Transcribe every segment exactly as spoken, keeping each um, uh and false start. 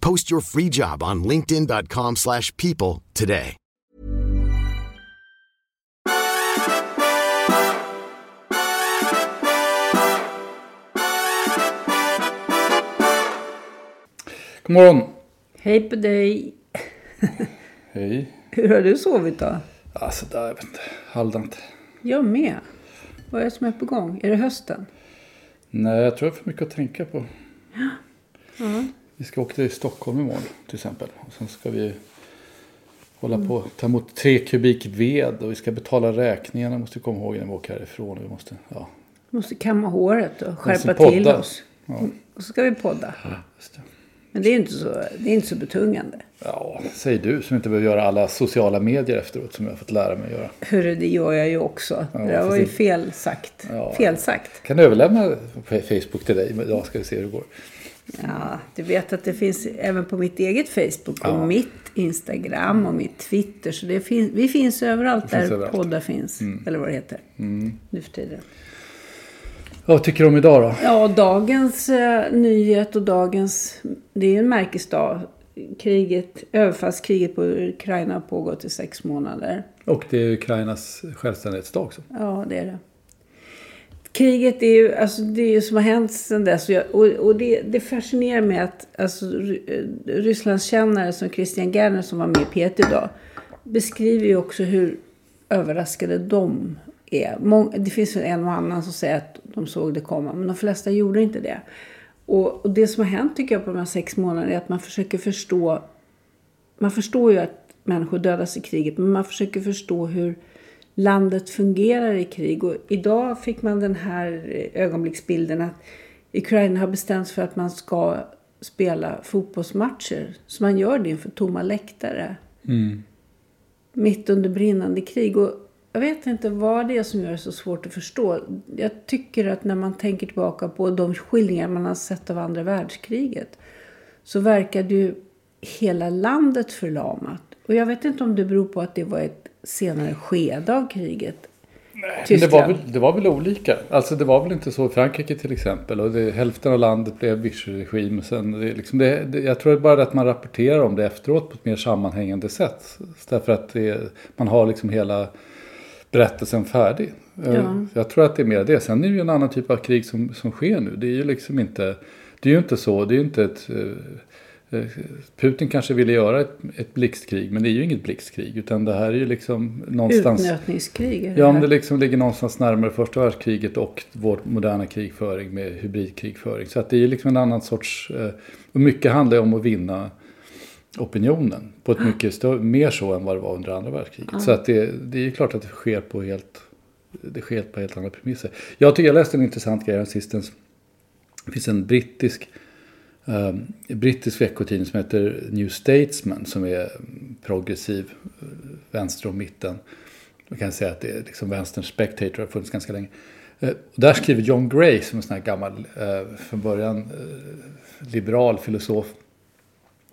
Post your free job on linkedin.com slash people today. God morgon. Hej på dig. Hej. Hur har du sovit då? Ja, så där, jag vet inte. Halvdant. Jag med. Vad är det som är på gång? Är det hösten? Nej, jag tror jag har för mycket att tänka på. Ja. Ja. Vi ska åka till Stockholm imorgon till exempel. Och sen ska vi hålla mm. på ta emot tre kubik ved. Och vi ska betala räkningarna. Måste komma ihåg när vi åker härifrån. Vi måste, ja. måste kamma håret och skärpa till oss. Ja. Och så ska vi podda. Ja, just det. Men det är ju inte så, det är inte så betungande. Ja, säger du som inte behöver göra alla sociala medier efteråt som jag har fått lära mig göra. Hur det gör jag ju också. Ja, det var ju fel sagt. Ja. Fel sagt. Kan du överlämna Facebook till dig? Idag ska vi se hur det går. Ja, du vet att det finns även på mitt eget Facebook och ja. mitt Instagram och mitt Twitter. Så det finns, vi finns överallt finns där överallt. Poddar finns. Mm. Eller vad det heter. Mm. Nu för tiden. Vad tycker du om idag då? Ja, dagens eh, nyhet och dagens... Det är ju en märkesdag. Kriget, överfallskriget på Ukraina har pågått i sex månader. Och det är Ukrainas självständighetsdag också. Ja, det är det. Kriget är ju, alltså, det är ju som har hänt sedan dess. Och, jag, och, och det, det fascinerar mig att alltså, Rysslandskännare som Christian Gerner som var med i P T idag beskriver ju också hur överraskade de är. Mång, det finns en och annan som säger att de såg det komma, men de flesta gjorde inte det. Och, och det som har hänt tycker jag på de här sex månaderna är att man försöker förstå, man förstår ju att människor dödas i kriget, men man försöker förstå hur landet fungerar i krig. Och idag fick man den här ögonblicksbilden att Ukraina har bestämt för att man ska spela fotbollsmatcher. Så man gör det inför tomma läktare. Mm. Mitt under brinnande krig. Och jag vet inte vad det är som gör det så svårt att förstå. Jag tycker att när man tänker tillbaka på de skildringar man har sett av andra världskriget. Så verkar det ju hela landet förlamat. Och jag vet inte om det beror på att det var ett senare skede av kriget. Nej, men det, var väl, det var väl olika. Alltså det var väl inte så i Frankrike till exempel. Och det, hälften av landet blev Vichy-regim. Och sen det, liksom det, det, jag tror bara att man rapporterar om det efteråt på ett mer sammanhängande sätt. Därför att det, man har liksom hela berättelsen färdig. Ja. Jag tror att det är mer det. Sen är det ju en annan typ av krig som, som sker nu. Det är ju liksom inte, det är ju inte så. Det är ju inte ett... Putin kanske ville göra ett, ett blixtkrig, men det är ju inget blixtkrig utan det här är ju liksom någonstans utnötningskrig. Är det ja, men det liksom ligger någonstans närmare första världskriget och vår moderna krigföring med hybridkrigföring. Så att det är liksom en annan sorts och mycket handlar ju om att vinna opinionen på ett mycket större, mer så än vad det var under andra världskriget. Ja. Så att det, det är ju klart att det sker på helt det sker på helt andra premisser. Jag tycker jag läste en intressant grej sistens. Det finns en brittisk Um, brittisk veckotidning som heter New Statesman som är progressiv vänster och mitten. Man kan säga att det är liksom vänsterns spectator har funnits ganska länge. Uh, där skriver John Gray som en sån här gammal uh, från början uh, liberal filosof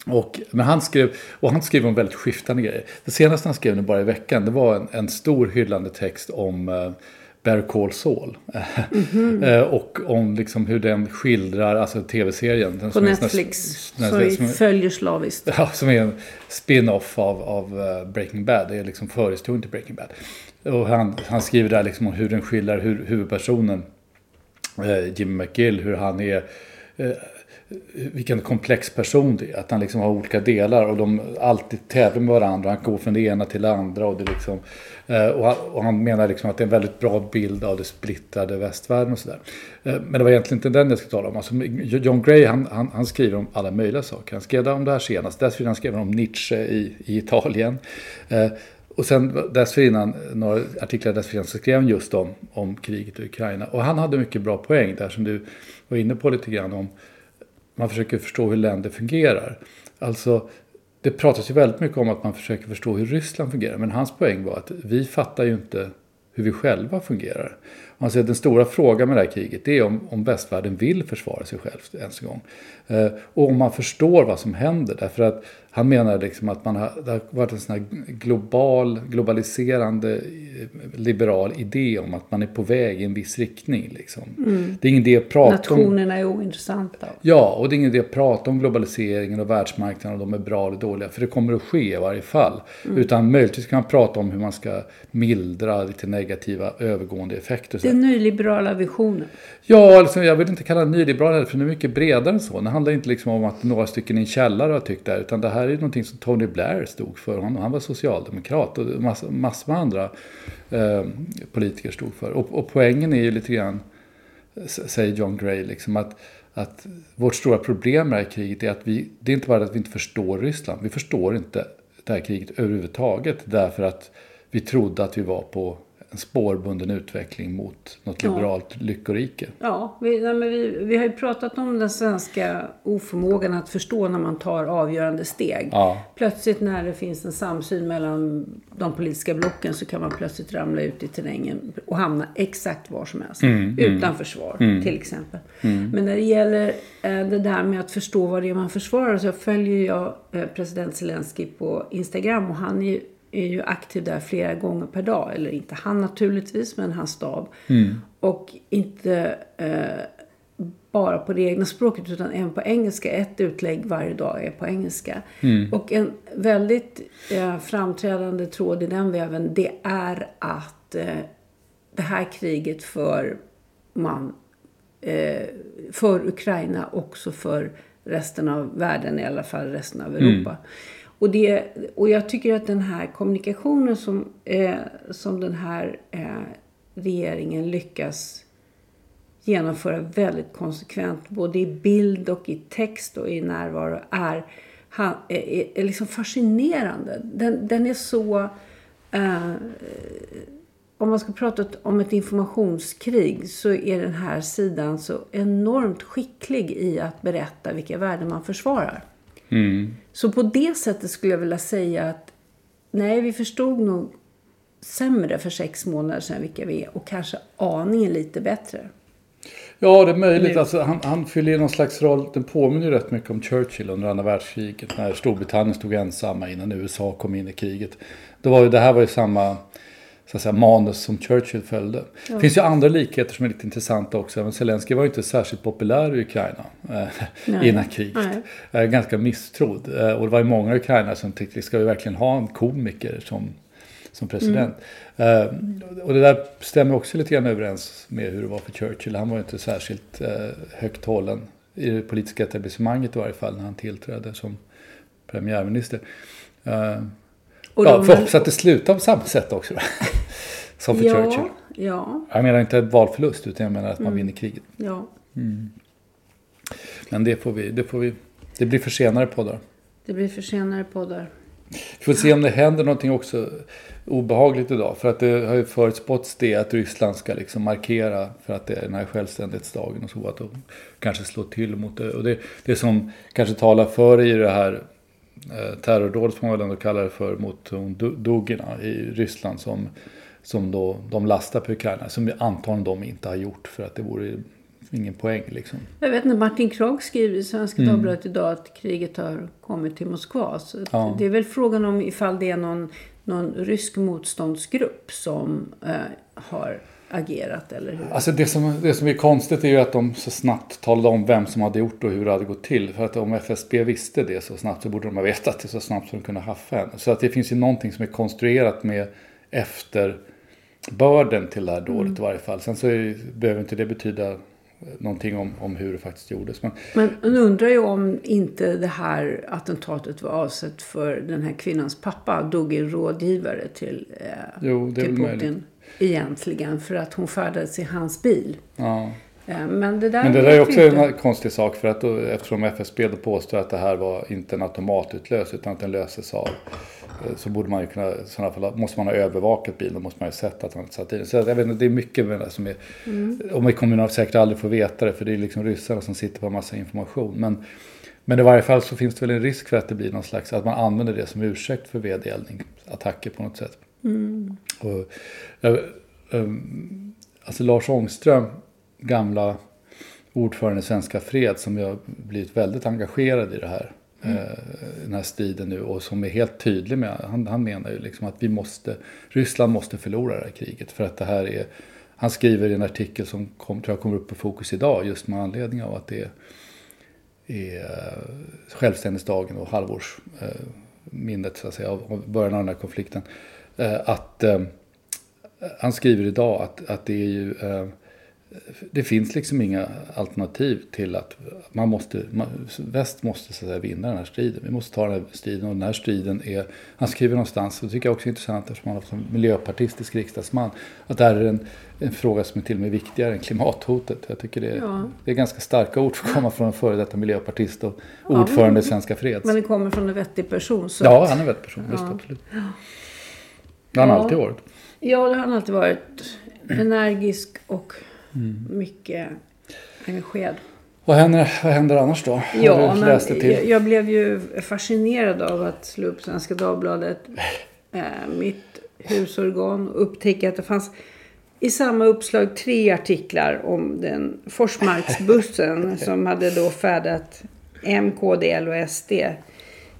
Och, men han skrev, och han skrev om väldigt skiftande grejer. Det senaste han skrev nu bara i veckan, det var en, en stor hyllande text om eh, Better Call Saul. Mm-hmm. Och om liksom hur den skildrar, alltså tv-serien. Den på som Netflix, är, som, som följer slaviskt. Ja, som är en spin-off av, av Breaking Bad. Det är liksom förhistorien till Breaking Bad. Och han, han skriver där liksom om hur den skildrar hur, huvudpersonen, eh, Jim McGill, hur han är... Eh, vilken komplex person det är, att han liksom har olika delar och de alltid tävlar med varandra, han går från det ena till det andra och det liksom, och han, och han menar liksom att det är en väldigt bra bild av det splittrade västvärlden och sådär. Men det var egentligen inte den jag skulle tala om. Alltså John Gray, han, han, han skriver om alla möjliga saker. Han skrev om det här senast, dessförinnan skrev han om Nietzsche i, i Italien. Och sen dessförinnan, några artiklar dessförinnan, så skrev han just om, om kriget i Ukraina. Och han hade mycket bra poäng där som du var inne på lite grann om. Man försöker förstå hur länder fungerar. Alltså, det pratas ju väldigt mycket om att man försöker förstå hur Ryssland fungerar. Men hans poäng var att vi fattar ju inte hur vi själva fungerar. Man säger att den stora frågan med det här kriget är om, om västvärlden vill försvara sig själv ens en gång. Eh, och om man förstår vad som händer. Därför att han menar liksom att man har, det har varit en sån här global, globaliserande liberal idé om att man är på väg i en viss riktning. Liksom. Mm. Det är ingen idé att prata Nationerna om... Nationerna är ointressanta. Ja, och det är ingen idé att prata om globaliseringen och världsmarknaden och de är bra eller dåliga. För det kommer att ske i varje fall. Mm. Utan möjligtvis kan man prata om hur man ska mildra lite negativa övergående effekter. Den nyliberala visionen. Ja, liksom, jag vill inte kalla den nyliberal, för den är mycket bredare än så. Det handlar inte liksom om att några stycken i en källare har tyckt det, utan det här är någonting som Tony Blair stod för. Han, han var socialdemokrat och massor mass med andra eh, politiker stod för. Och, och poängen är ju lite grann, säger John Gray, liksom att, att vårt stora problem med det här kriget är att vi, det är inte bara att vi inte förstår Ryssland. Vi förstår inte det här kriget överhuvudtaget därför att vi trodde att vi var på en spårbunden utveckling mot något liberalt ja. lyckorike. Ja, vi, nej men vi, vi har ju pratat om den svenska oförmågan att förstå när man tar avgörande steg. Ja. Plötsligt när det finns en samsyn mellan de politiska blocken så kan man plötsligt ramla ut i terrängen och hamna exakt var som helst. Mm, utan mm. försvar mm. till exempel. Mm. Men när det gäller eh, det där med att förstå vad det är man försvarar, så följer jag eh, president Zelensky på Instagram och han är ju är ju aktiv där flera gånger per dag. Eller inte han naturligtvis, men hans stab. Mm. Och inte eh, bara på det egna språket utan även på engelska. Ett utlägg varje dag är på engelska. Mm. Och en väldigt eh, framträdande tråd i den väven, det är att eh, det här kriget för, man, eh, för Ukraina också för resten av världen, i alla fall resten av Europa. Mm. Och, det, och jag tycker att den här kommunikationen som, eh, som den här eh, regeringen lyckas genomföra väldigt konsekvent, både i bild och i text och i närvaro, är, är, är, är liksom fascinerande. Den, den är så... Eh, om man ska prata om ett informationskrig så är den här sidan så enormt skicklig i att berätta vilka värden man försvarar. Mm. Så på det sättet skulle jag vilja säga att nej, vi förstod nog sämre för sex månader sedan vilka vi är, och kanske aningen lite bättre. Ja, det är möjligt. Alltså, han, han fyller ju någon slags roll, den påminner ju rätt mycket om Churchill under andra världskriget när Storbritannien stod ensamma innan U S A kom in i kriget. Det, var ju, det här var ju samma så att säga, manus som Churchill följde. Det ja. finns ju andra likheter som är lite intressanta också. Men Zelensky var ju inte särskilt populär i Ukraina eh, innan kriget. Eh, ganska misstrodd. Eh, och det var ju många ukrainare som tyckte, ska vi verkligen ha en komiker som, som president? Mm. Eh, och det där stämmer också lite grann överens med hur det var för Churchill. Han var ju inte särskilt eh, högt hållen i det politiska etablissemanget i varje fall när han tillträdde som premiärminister. Eh, Och ja, förhoppningsvis här... att det slutar på samma sätt också. Som för ja, Churchill. Ja. Jag menar inte valförlust, utan jag menar att man mm. vinner kriget. Ja. Mm. Men det får vi, det får vi, det blir för senare poddar. Det blir för senare poddar. Vi får se om det händer någonting också obehagligt idag. För att det har ju förutspåtts det att Ryssland ska liksom markera för att det är den här självständighetsdagen och så. Att de kanske slår till mot det. Och det, det som kanske talar för i det här terrordåd som man väl ändå kallar det för mot dogerna i Ryssland som, som då de lastar på Ukraina, som antagligen de inte har gjort för att det vore ingen poäng liksom. Jag vet inte, Martin Krag skriver i Svenska mm. Dagbladet idag att kriget har kommit till Moskva. Så ja. Det är väl frågan om ifall det är någon, någon rysk motståndsgrupp som eh, har agerat eller hur? Alltså det som, det som är konstigt är ju att de så snabbt talade om vem som hade gjort och hur det hade gått till. För att om F S B visste det så snabbt så borde de ha vetat det så snabbt som de kunde haffa henne. Så att det finns ju någonting som är konstruerat med efterbörden till det här dåligt mm. i varje fall. Sen så är, behöver inte det betyda någonting om, om hur det faktiskt gjordes. Men, men man undrar ju om inte det här attentatet var avsett för den här kvinnans pappa, dog en rådgivare till, eh, jo, det till Putin. Möjligt. Egentligen för att hon färdades i hans bil. Ja. Men det där, Men det där är också inte. En konstig sak för att då, eftersom F S B då påstår att det här var inte en automatutlös utan att den löses av, så borde man ju kunna, i sådana fall måste man ha övervakat bilen, måste man ju sett att han inte satt i den. Så jag vet inte, det är mycket med det som är, mm. och man kommer säkert aldrig få veta det för det är liksom ryssarna som sitter på en massa information. Men Men i varje fall så finns det väl en risk för att det blir någon slags, att man använder det som ursäkt för vedeldning, attacker på något sätt. Mm. Och, alltså Lars Ångström, gamla ordförande i Svenska Fred, som jag blivit väldigt engagerad i det här, mm. den här striden nu, och som är helt tydlig med, han, han menar ju liksom att vi måste, Ryssland måste förlora det här kriget för att det här är, han skriver i en artikel som kom, tror jag kommer upp på Fokus idag, just med anledning av att det är i självständighetsdagen och halvårsminnet så att säga, av början av den här konflikten, att han skriver idag att, att det är ju det finns liksom inga alternativ till att man måste man, väst måste så att säga vinna den här striden, vi måste ta den här striden, och den här striden är, han skriver någonstans, och det tycker jag också är intressant eftersom han är som miljöpartistisk riksdagsman, att det här är en, en fråga som är till och med viktigare än klimathotet. Jag tycker det är, ja. det är ganska starka ord som kommer från en före detta miljöpartist och ja, ordförande i Svenska Freds. Men det kommer från en vettig person. Så ja, han är en vettig person, ja. Just absolut. Ja. Det har han alltid varit. Ja, det har han alltid varit energisk och Mm. mycket engagerad. Vad händer, vad händer annars då? Ja, men jag, jag blev ju fascinerad av att slå upp Svenska Dagbladet, eh, mitt husorgan, och upptäcka att det fanns i samma uppslag tre artiklar om den Forsmarksbussen som hade då färdat M K D L och S D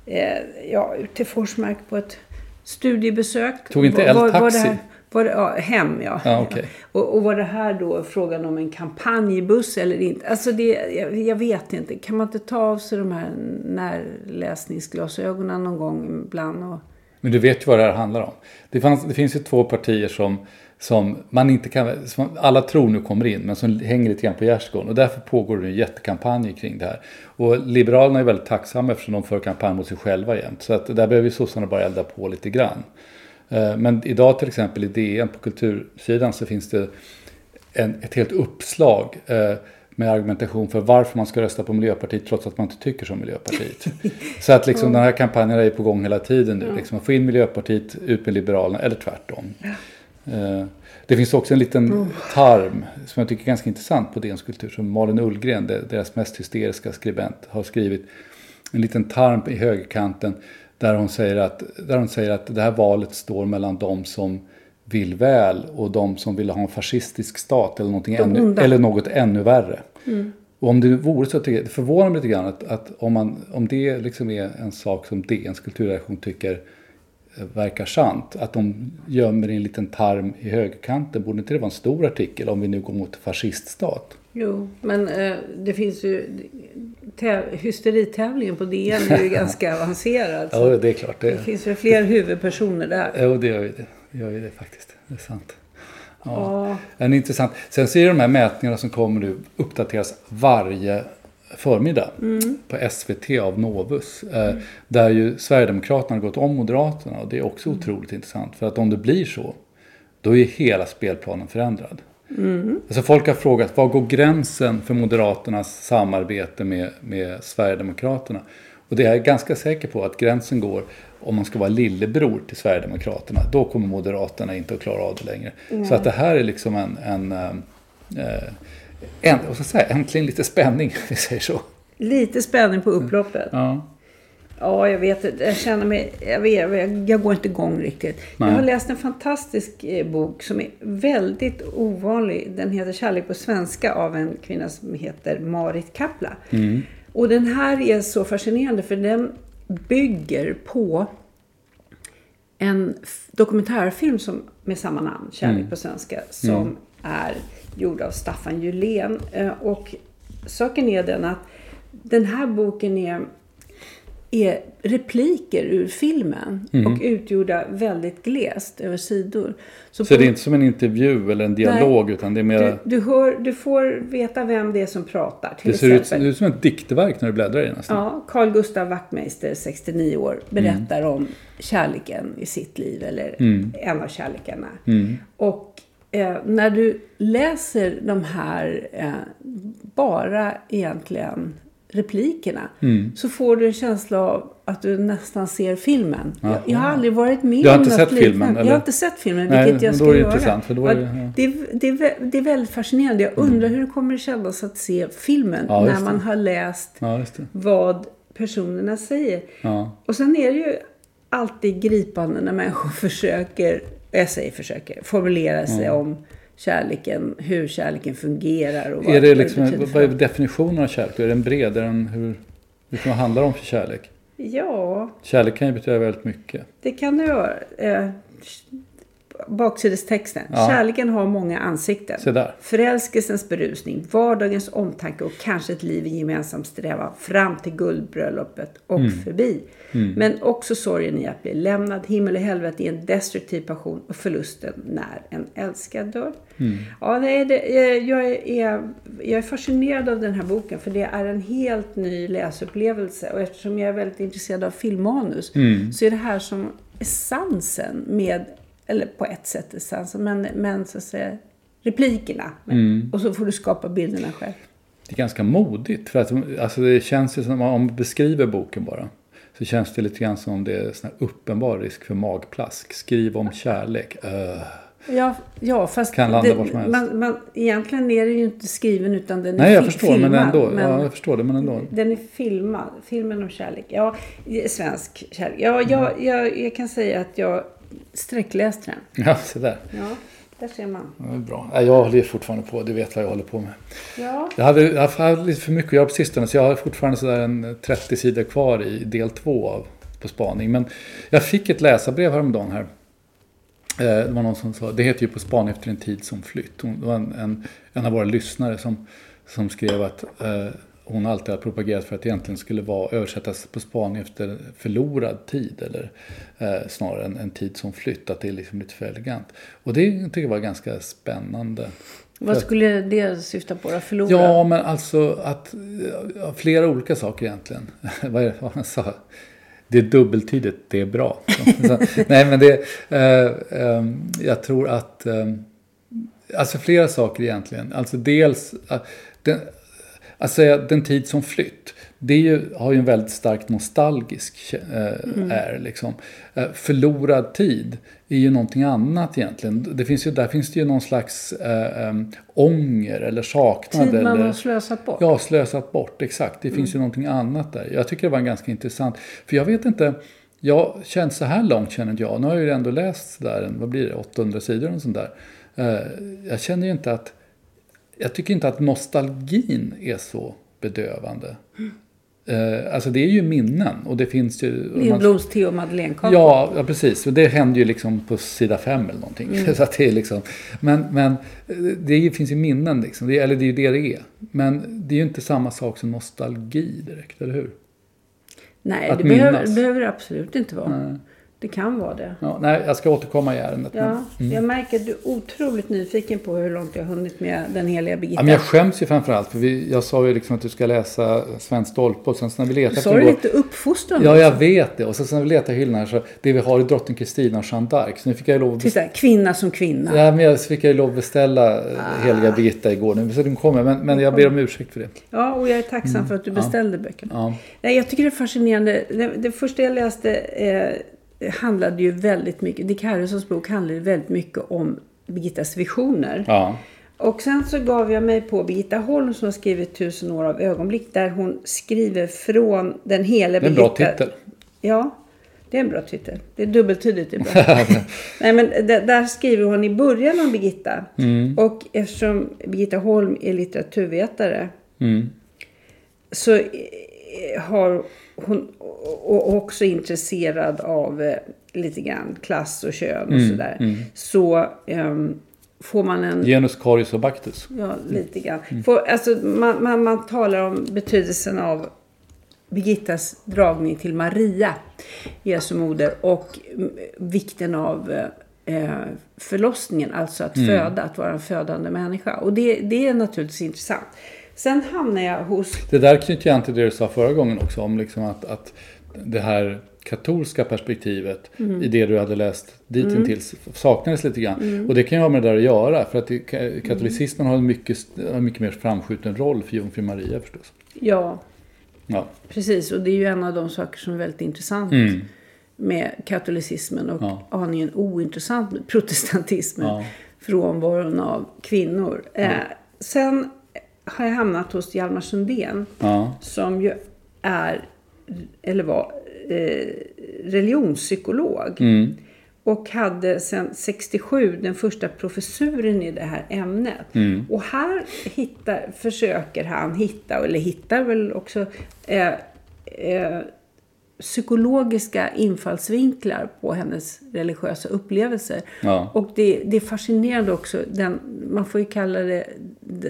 eh, ja, ut till Forsmark på ett studiebesök. Tog inte L-taxi? Var det, ja, hem, ja. Ah, okay. ja. Och, och var det här då frågan om en kampanjbuss eller inte? Alltså det, jag, jag vet inte. Kan man inte ta av sig de här närläsningsglasögonen någon gång ibland? Och... Men du vet ju vad det här handlar om. Det, fanns, det finns ju två partier som, som man inte kan, som alla tror nu kommer in, men som hänger lite grann på gärdsgården. Och därför pågår det en jättekampanj kring det här. Och Liberalerna är väldigt tacksamma eftersom de för kampanj mot sig själva jämt. Så att där behöver ju sossarna bara elda på lite grann. Men idag till exempel i D N på kultursidan så finns det en, ett helt uppslag eh, med argumentation för varför man ska rösta på Miljöpartiet trots att man inte tycker som Miljöpartiet. Så att liksom den här kampanjen är på gång hela tiden nu. Ja. Liksom, man får in Miljöpartiet, ut med Liberalerna eller tvärtom. Ja. Eh, det finns också en liten oh. tarm som jag tycker är ganska intressant på D Ns kultur, som Malin Ullgren, deras mest hysteriska skribent, har skrivit en liten tarm i högerkanten. Där hon, säger att, där hon säger att det här valet står mellan de som vill väl och de som vill ha en fascistisk stat eller, ännu, eller något ännu värre. Mm. Och om det vore så, tycker jag, det förvånar mig lite grann att, att om, man, om det liksom är en sak som D Ns kulturredaktion tycker verkar sant, att de gömmer en liten tarm i högerkanten, borde inte det vara en stor artikel om vi nu går mot fasciststat? Jo, men eh, det finns ju täv- hysteritävlingen på D N är ju ganska avancerad. Ja, det är klart. Det, det finns ju fler huvudpersoner där. Jo, det gör ju det. Det gör ju det faktiskt. Det är sant. Ja, ja. Det är intressant. Sen ser de här mätningarna som kommer nu uppdateras varje förmiddag mm. på S V T av Novus. Eh, mm. Där ju Sverigedemokraterna har gått om Moderaterna, och det är också mm. otroligt intressant. För att om det blir så, då är hela spelplanen förändrad. Mm. Alltså folk har frågat, vad går gränsen för Moderaternas samarbete med, med Sverigedemokraterna? Och det är jag ganska säker på att gränsen går, om man ska vara lillebror till Sverigedemokraterna, då kommer Moderaterna inte att klara av det längre. Mm. Så att det här är liksom en, en, en, en och så säga, äntligen lite spänning, vi säger så. Lite spänning på upploppet. Mm. Ja. Ja, jag vet, jag känner mig, jag, vet, jag går inte igång riktigt. Nej. Jag har läst en fantastisk bok som är väldigt ovanlig. Den heter Kärlek på svenska av en kvinna som heter Marit Kapla. Mm. Och den här är så fascinerande för den bygger på en dokumentärfilm som, med samma namn, Kärlek mm. på svenska, som mm. är gjord av Staffan Julén. Och saken är den att den här boken är... är repliker ur filmen mm. och utgjorda väldigt glest över sidor. Så, så på, det är inte som en intervju eller en dialog, nej, utan det är mer... Du, du, hör, du får veta vem det är som pratar, till det exempel. Ser ut, det ser ut som ett diktverk när du bläddrar i nästan. Ja, Carl Gustav Wachtmeister, sextionio år, berättar mm. om kärleken i sitt liv, eller mm. en av kärlekarna. Mm. Och eh, när du läser de här eh, bara egentligen... replikerna, mm. så får du en känsla av att du nästan ser filmen. Ja. Jag har aldrig varit med om något. Du har inte sett filmen? Liknande. Eller? Jag har inte sett filmen, vilket nej, jag ska göra. Intressant, för då är det, ja. det, det, det är väldigt fascinerande. Jag undrar mm. hur det kommer kännas att se filmen ja, när man har läst ja, vad personerna säger. Ja. Och sen är det ju alltid gripande när människor försöker, jag säger försöker, formulera mm. sig om kärleken, hur kärleken fungerar och vad är det liksom, det vad är definitionen av kärlek? Är den bred? Är den hur, hur handlar det om för kärlek? Ja. Kärlek kan ju betyda väldigt mycket. Det kan det göra. Eh, baksidestexten. Ja. Kärleken har många ansikten. Så där. Förälskelsens berusning, vardagens omtanke och kanske ett liv i gemensam strävan fram till guldbröllopet och mm. förbi. Mm. Men också sorgen i att bli lämnad, himmel och helvete i en destruktiv passion och förlusten när en älskad dör. Mm. Ja, nej, det, jag, är, jag är fascinerad av den här boken för det är en helt ny läsupplevelse och eftersom jag är väldigt intresserad av filmmanus mm. så är det här som essensen med, eller på ett sätt essensen, men, men så att säga replikerna men, mm. och så får du skapa bilderna själv. Det är ganska modigt för att alltså det känns ju som om man beskriver boken bara. Så känns det lite grann som om det är sån här uppenbar risk för magplask. Skriv om kärlek. Uh. Ja, ja, fast kan landa det, var som helst. Man, man, egentligen är det ju inte skriven utan den är Nej, jag fi- förstår, filmad. Men ändå, men, ja, jag förstår det, men ändå. Den är filmad, filmen om kärlek. Ja, svensk kärlek. Ja, jag, jag, jag kan säga att jag sträckläste den. Ja, så där. Ja, där ser man. Ja, det är bra. Jag håller fortfarande på, du vet vad jag håller på med. Ja. Jag hade, jag hade lite för mycket att göra på sistone så jag har fortfarande sådär en trettio sidor kvar i del två av på spaning. Men jag fick ett läsarbrev häromdagen här. Det var någon som sa, det heter ju På span efter en tid som flytt. Hon, det var en, en, en av våra lyssnare som, som skrev att eh, hon alltid har propagerat för att det egentligen skulle vara översättas På span efter förlorad tid. Eller eh, snarare en, en tid som flytt, att det är liksom lite för elegant. Och det tycker jag var ganska spännande. Vad skulle det syfta på? Förlora? Ja, men alltså att flera olika saker egentligen. Vad är det vad han sa? Det är dubbeltydigt, det är bra. Så, nej, men det... Eh, eh, jag tror att... Eh, alltså flera saker egentligen. Alltså dels... Eh, den, alltså den tid som flytt. Det är ju, har ju en väldigt starkt nostalgisk eh, mm. är liksom. Eh, förlorad tid är ju någonting annat egentligen. Det finns ju, där finns det ju någon slags eh, um, ånger eller saknad. Tid man har slösat bort. Ja, slösat bort, exakt. Det mm. finns ju någonting annat där. Jag tycker det var ganska intressant. För jag vet inte, jag känner så här långt känner jag. Nu har jag ju ändå läst där, vad blir det, åttahundra sidor och sånt där. Eh, jag känner ju inte att, jag tycker inte att nostalgin är så bedövande. Mm. Uh, alltså det är ju minnen och det finns ju Lindbloms te och madeleinekaka. Ja, ja precis. Det händer ju liksom på sida fem eller någonting mm. så att det är liksom men men det finns ju minnen liksom. Det, eller det är ju det det är. Men det är ju inte samma sak som nostalgi direkt, eller hur? Nej, att det behöver, behöver det absolut inte vara. Nej. Det kan vara det. Ja, nej, jag ska återkomma i ärendet. Ja, men, mm. Jag märker att du är otroligt nyfiken på hur långt jag har hunnit med den heliga Birgitta. Ja, men jag skäms ju framförallt. För vi, jag sa ju liksom att du ska läsa Sven Stolpe. Och sen när vi letar... Du sa det lite uppfostrande. Ja, jag vet det. Och sen när vi letar hyllorna här så... Det vi har i Drottning Kristina och Jeanne d'Arc. Så nu fick jag lov... Titta, beställa... kvinna som kvinna. Ja, men jag fick jag lov att beställa ah. heliga Birgitta igår. Nu, så den kommer. Men, men jag ber om ursäkt för det. Ja, och jag är tacksam mm. för att du beställde ja. böckerna. Ja. Nej, jag tycker det är fascinerande. Det, det första jag läste... Eh, handlade ju väldigt mycket, Dick Harrisons bok handlade väldigt mycket om Birgittas visioner. Ja. Och sen så gav jag mig på Birgitta Holm som har skrivit Tusen år av ögonblick. Där hon skriver från den hela Birgitta. Det är en bra titel. Ja, det är en bra titel. Det är dubbeltydigt. Det är bra. Nej, men d- där skriver hon i början om Birgitta. Mm. Och eftersom Birgitta Holm är litteraturvetare. Mm. Så har hon och också intresserad av lite grann klass och kön och mm, sådär. Mm. Så um, får man en... Genus, karius och baktus. Ja, lite grann. Mm. Får, alltså, man, man, man talar om betydelsen av Birgittas dragning till Maria, Jesu moder, och vikten av eh, förlossningen, alltså att mm. föda, att vara en födande människa. Och det, det är naturligtvis intressant. Sen hamnar jag hos... Det där knyter jag an till det du sa förra gången också om liksom att, att det här katolska perspektivet mm. i det du hade läst ditintills mm. saknades lite grann. Mm. Och det kan ju ha med det där att göra för att katolicismen mm. har en mycket, mycket mer framskjuten roll för Jungfru Maria förstås. Ja. ja, precis. Och det är ju en av de saker som är väldigt intressant mm. med katolicismen och ja. aningen ointressant med protestantismen. Ja. Frånvaron av kvinnor. Ja. Eh, sen... har jag hamnat hos Hjalmar Sundén ja. som ju är eller var eh, religionspsykolog mm. och hade sedan sextiosju den första professuren i det här ämnet mm. och här hittar, försöker han hitta eller hittar väl också eh, eh, psykologiska infallsvinklar på hennes religiösa upplevelser ja. och det, det är fascinerande också den, man får ju kalla det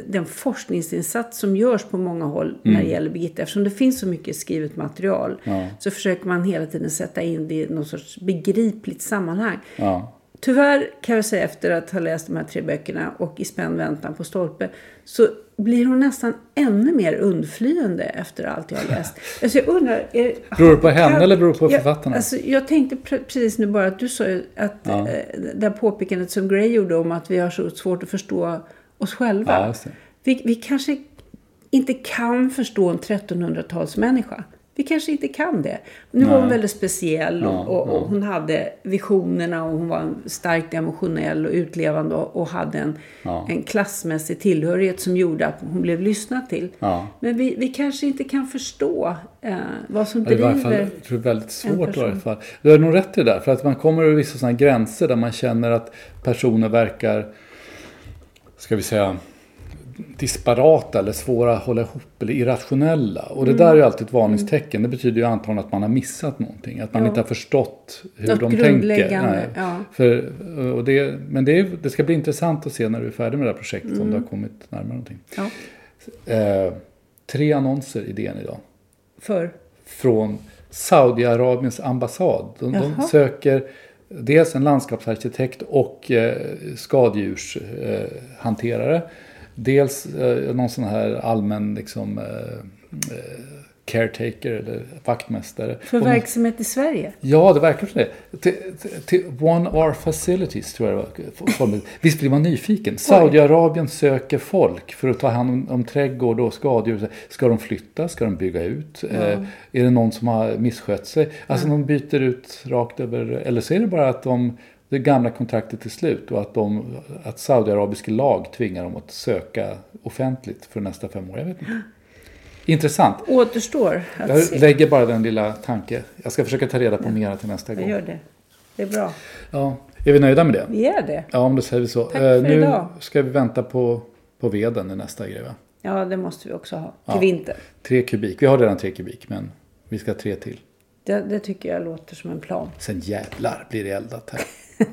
den forskningsinsats som görs på många håll mm. när det gäller Birgitta, eftersom det finns så mycket skrivet material ja. så försöker man hela tiden sätta in det i någon sorts begripligt sammanhang ja. Tyvärr kan jag säga efter att ha läst de här tre böckerna och i spänd väntan på Stolpe så blir hon nästan ännu mer undflyende efter allt jag har läst. Alltså jag undrar... Är, beror det på henne jag, eller beror det på författarna? Alltså jag tänkte precis nu bara att du sa att ja. det påpekandet som Gray gjorde om att vi har så svårt att förstå oss själva. Ja, vi, vi kanske inte kan förstå en trettonhundratalsmänniska. Vi kanske inte kan det. Nu Nej. var hon väldigt speciell och, ja, och, och ja. hon hade visionerna och hon var starkt emotionell och utlevande och, och hade en, ja. en klassmässig tillhörighet som gjorde att hon blev lyssnad till. Ja. Men vi, vi kanske inte kan förstå eh, vad som driver en person. Det är tror väldigt svårt i alla fall. Du har nog rätt i det där för att man kommer över vissa sådana gränser där man känner att personer verkar, ska vi säga... disparata eller svåra att hålla ihop eller irrationella. Och det mm. där är ju alltid ett varningstecken. Det betyder ju antagligen att man har missat någonting. Att man ja. inte har förstått hur något de tänker. Nej. Ja. För, och det, men det, är, det ska bli intressant att se när du är färdig med det här projektet mm. om du har kommit närmare någonting. Ja. Eh, tre annonser i D N idag. För? Från Saudi-Arabiens ambassad. De, de söker dels en landskapsarkitekt och eh, skadedjurshanterare. Eh, Dels eh, någon sån här allmän liksom, eh, caretaker eller vaktmästare. För verksamhet i Sverige? Ja, det verkar som det. Till, till one of our facilities tror jag var. Visst blir man nyfiken. Saudiarabien söker folk för att ta hand om, om trädgård och skadedjur. Ska de flytta? Ska de bygga ut? Ja. Eh, är det någon som har misskött sig? Alltså ja. de byter ut rakt över. Eller så är det bara att de... det gamla kontraktet till slut och att, de, att saudiarabiska lag tvingar dem att söka offentligt för nästa fem år. Jag vet inte. Intressant. Återstår att jag se. Lägger bara den lilla tanke. Jag ska försöka ta reda på mer till nästa jag gång. Jag gör det. Det är bra. Ja. Är vi nöjda med det? Vi är det. Ja, om det säger vi så. Tack för uh, nu idag. Ska vi vänta på, på veden i nästa grej, va? Ja, det måste vi också ha. Till ja. vinter. Tre kubik. Vi har redan tre kubik, men vi ska ha tre till. Det, det tycker jag låter som en plan. Sen jävlar blir det eldat här.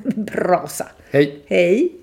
Brasa. Hej. Hej.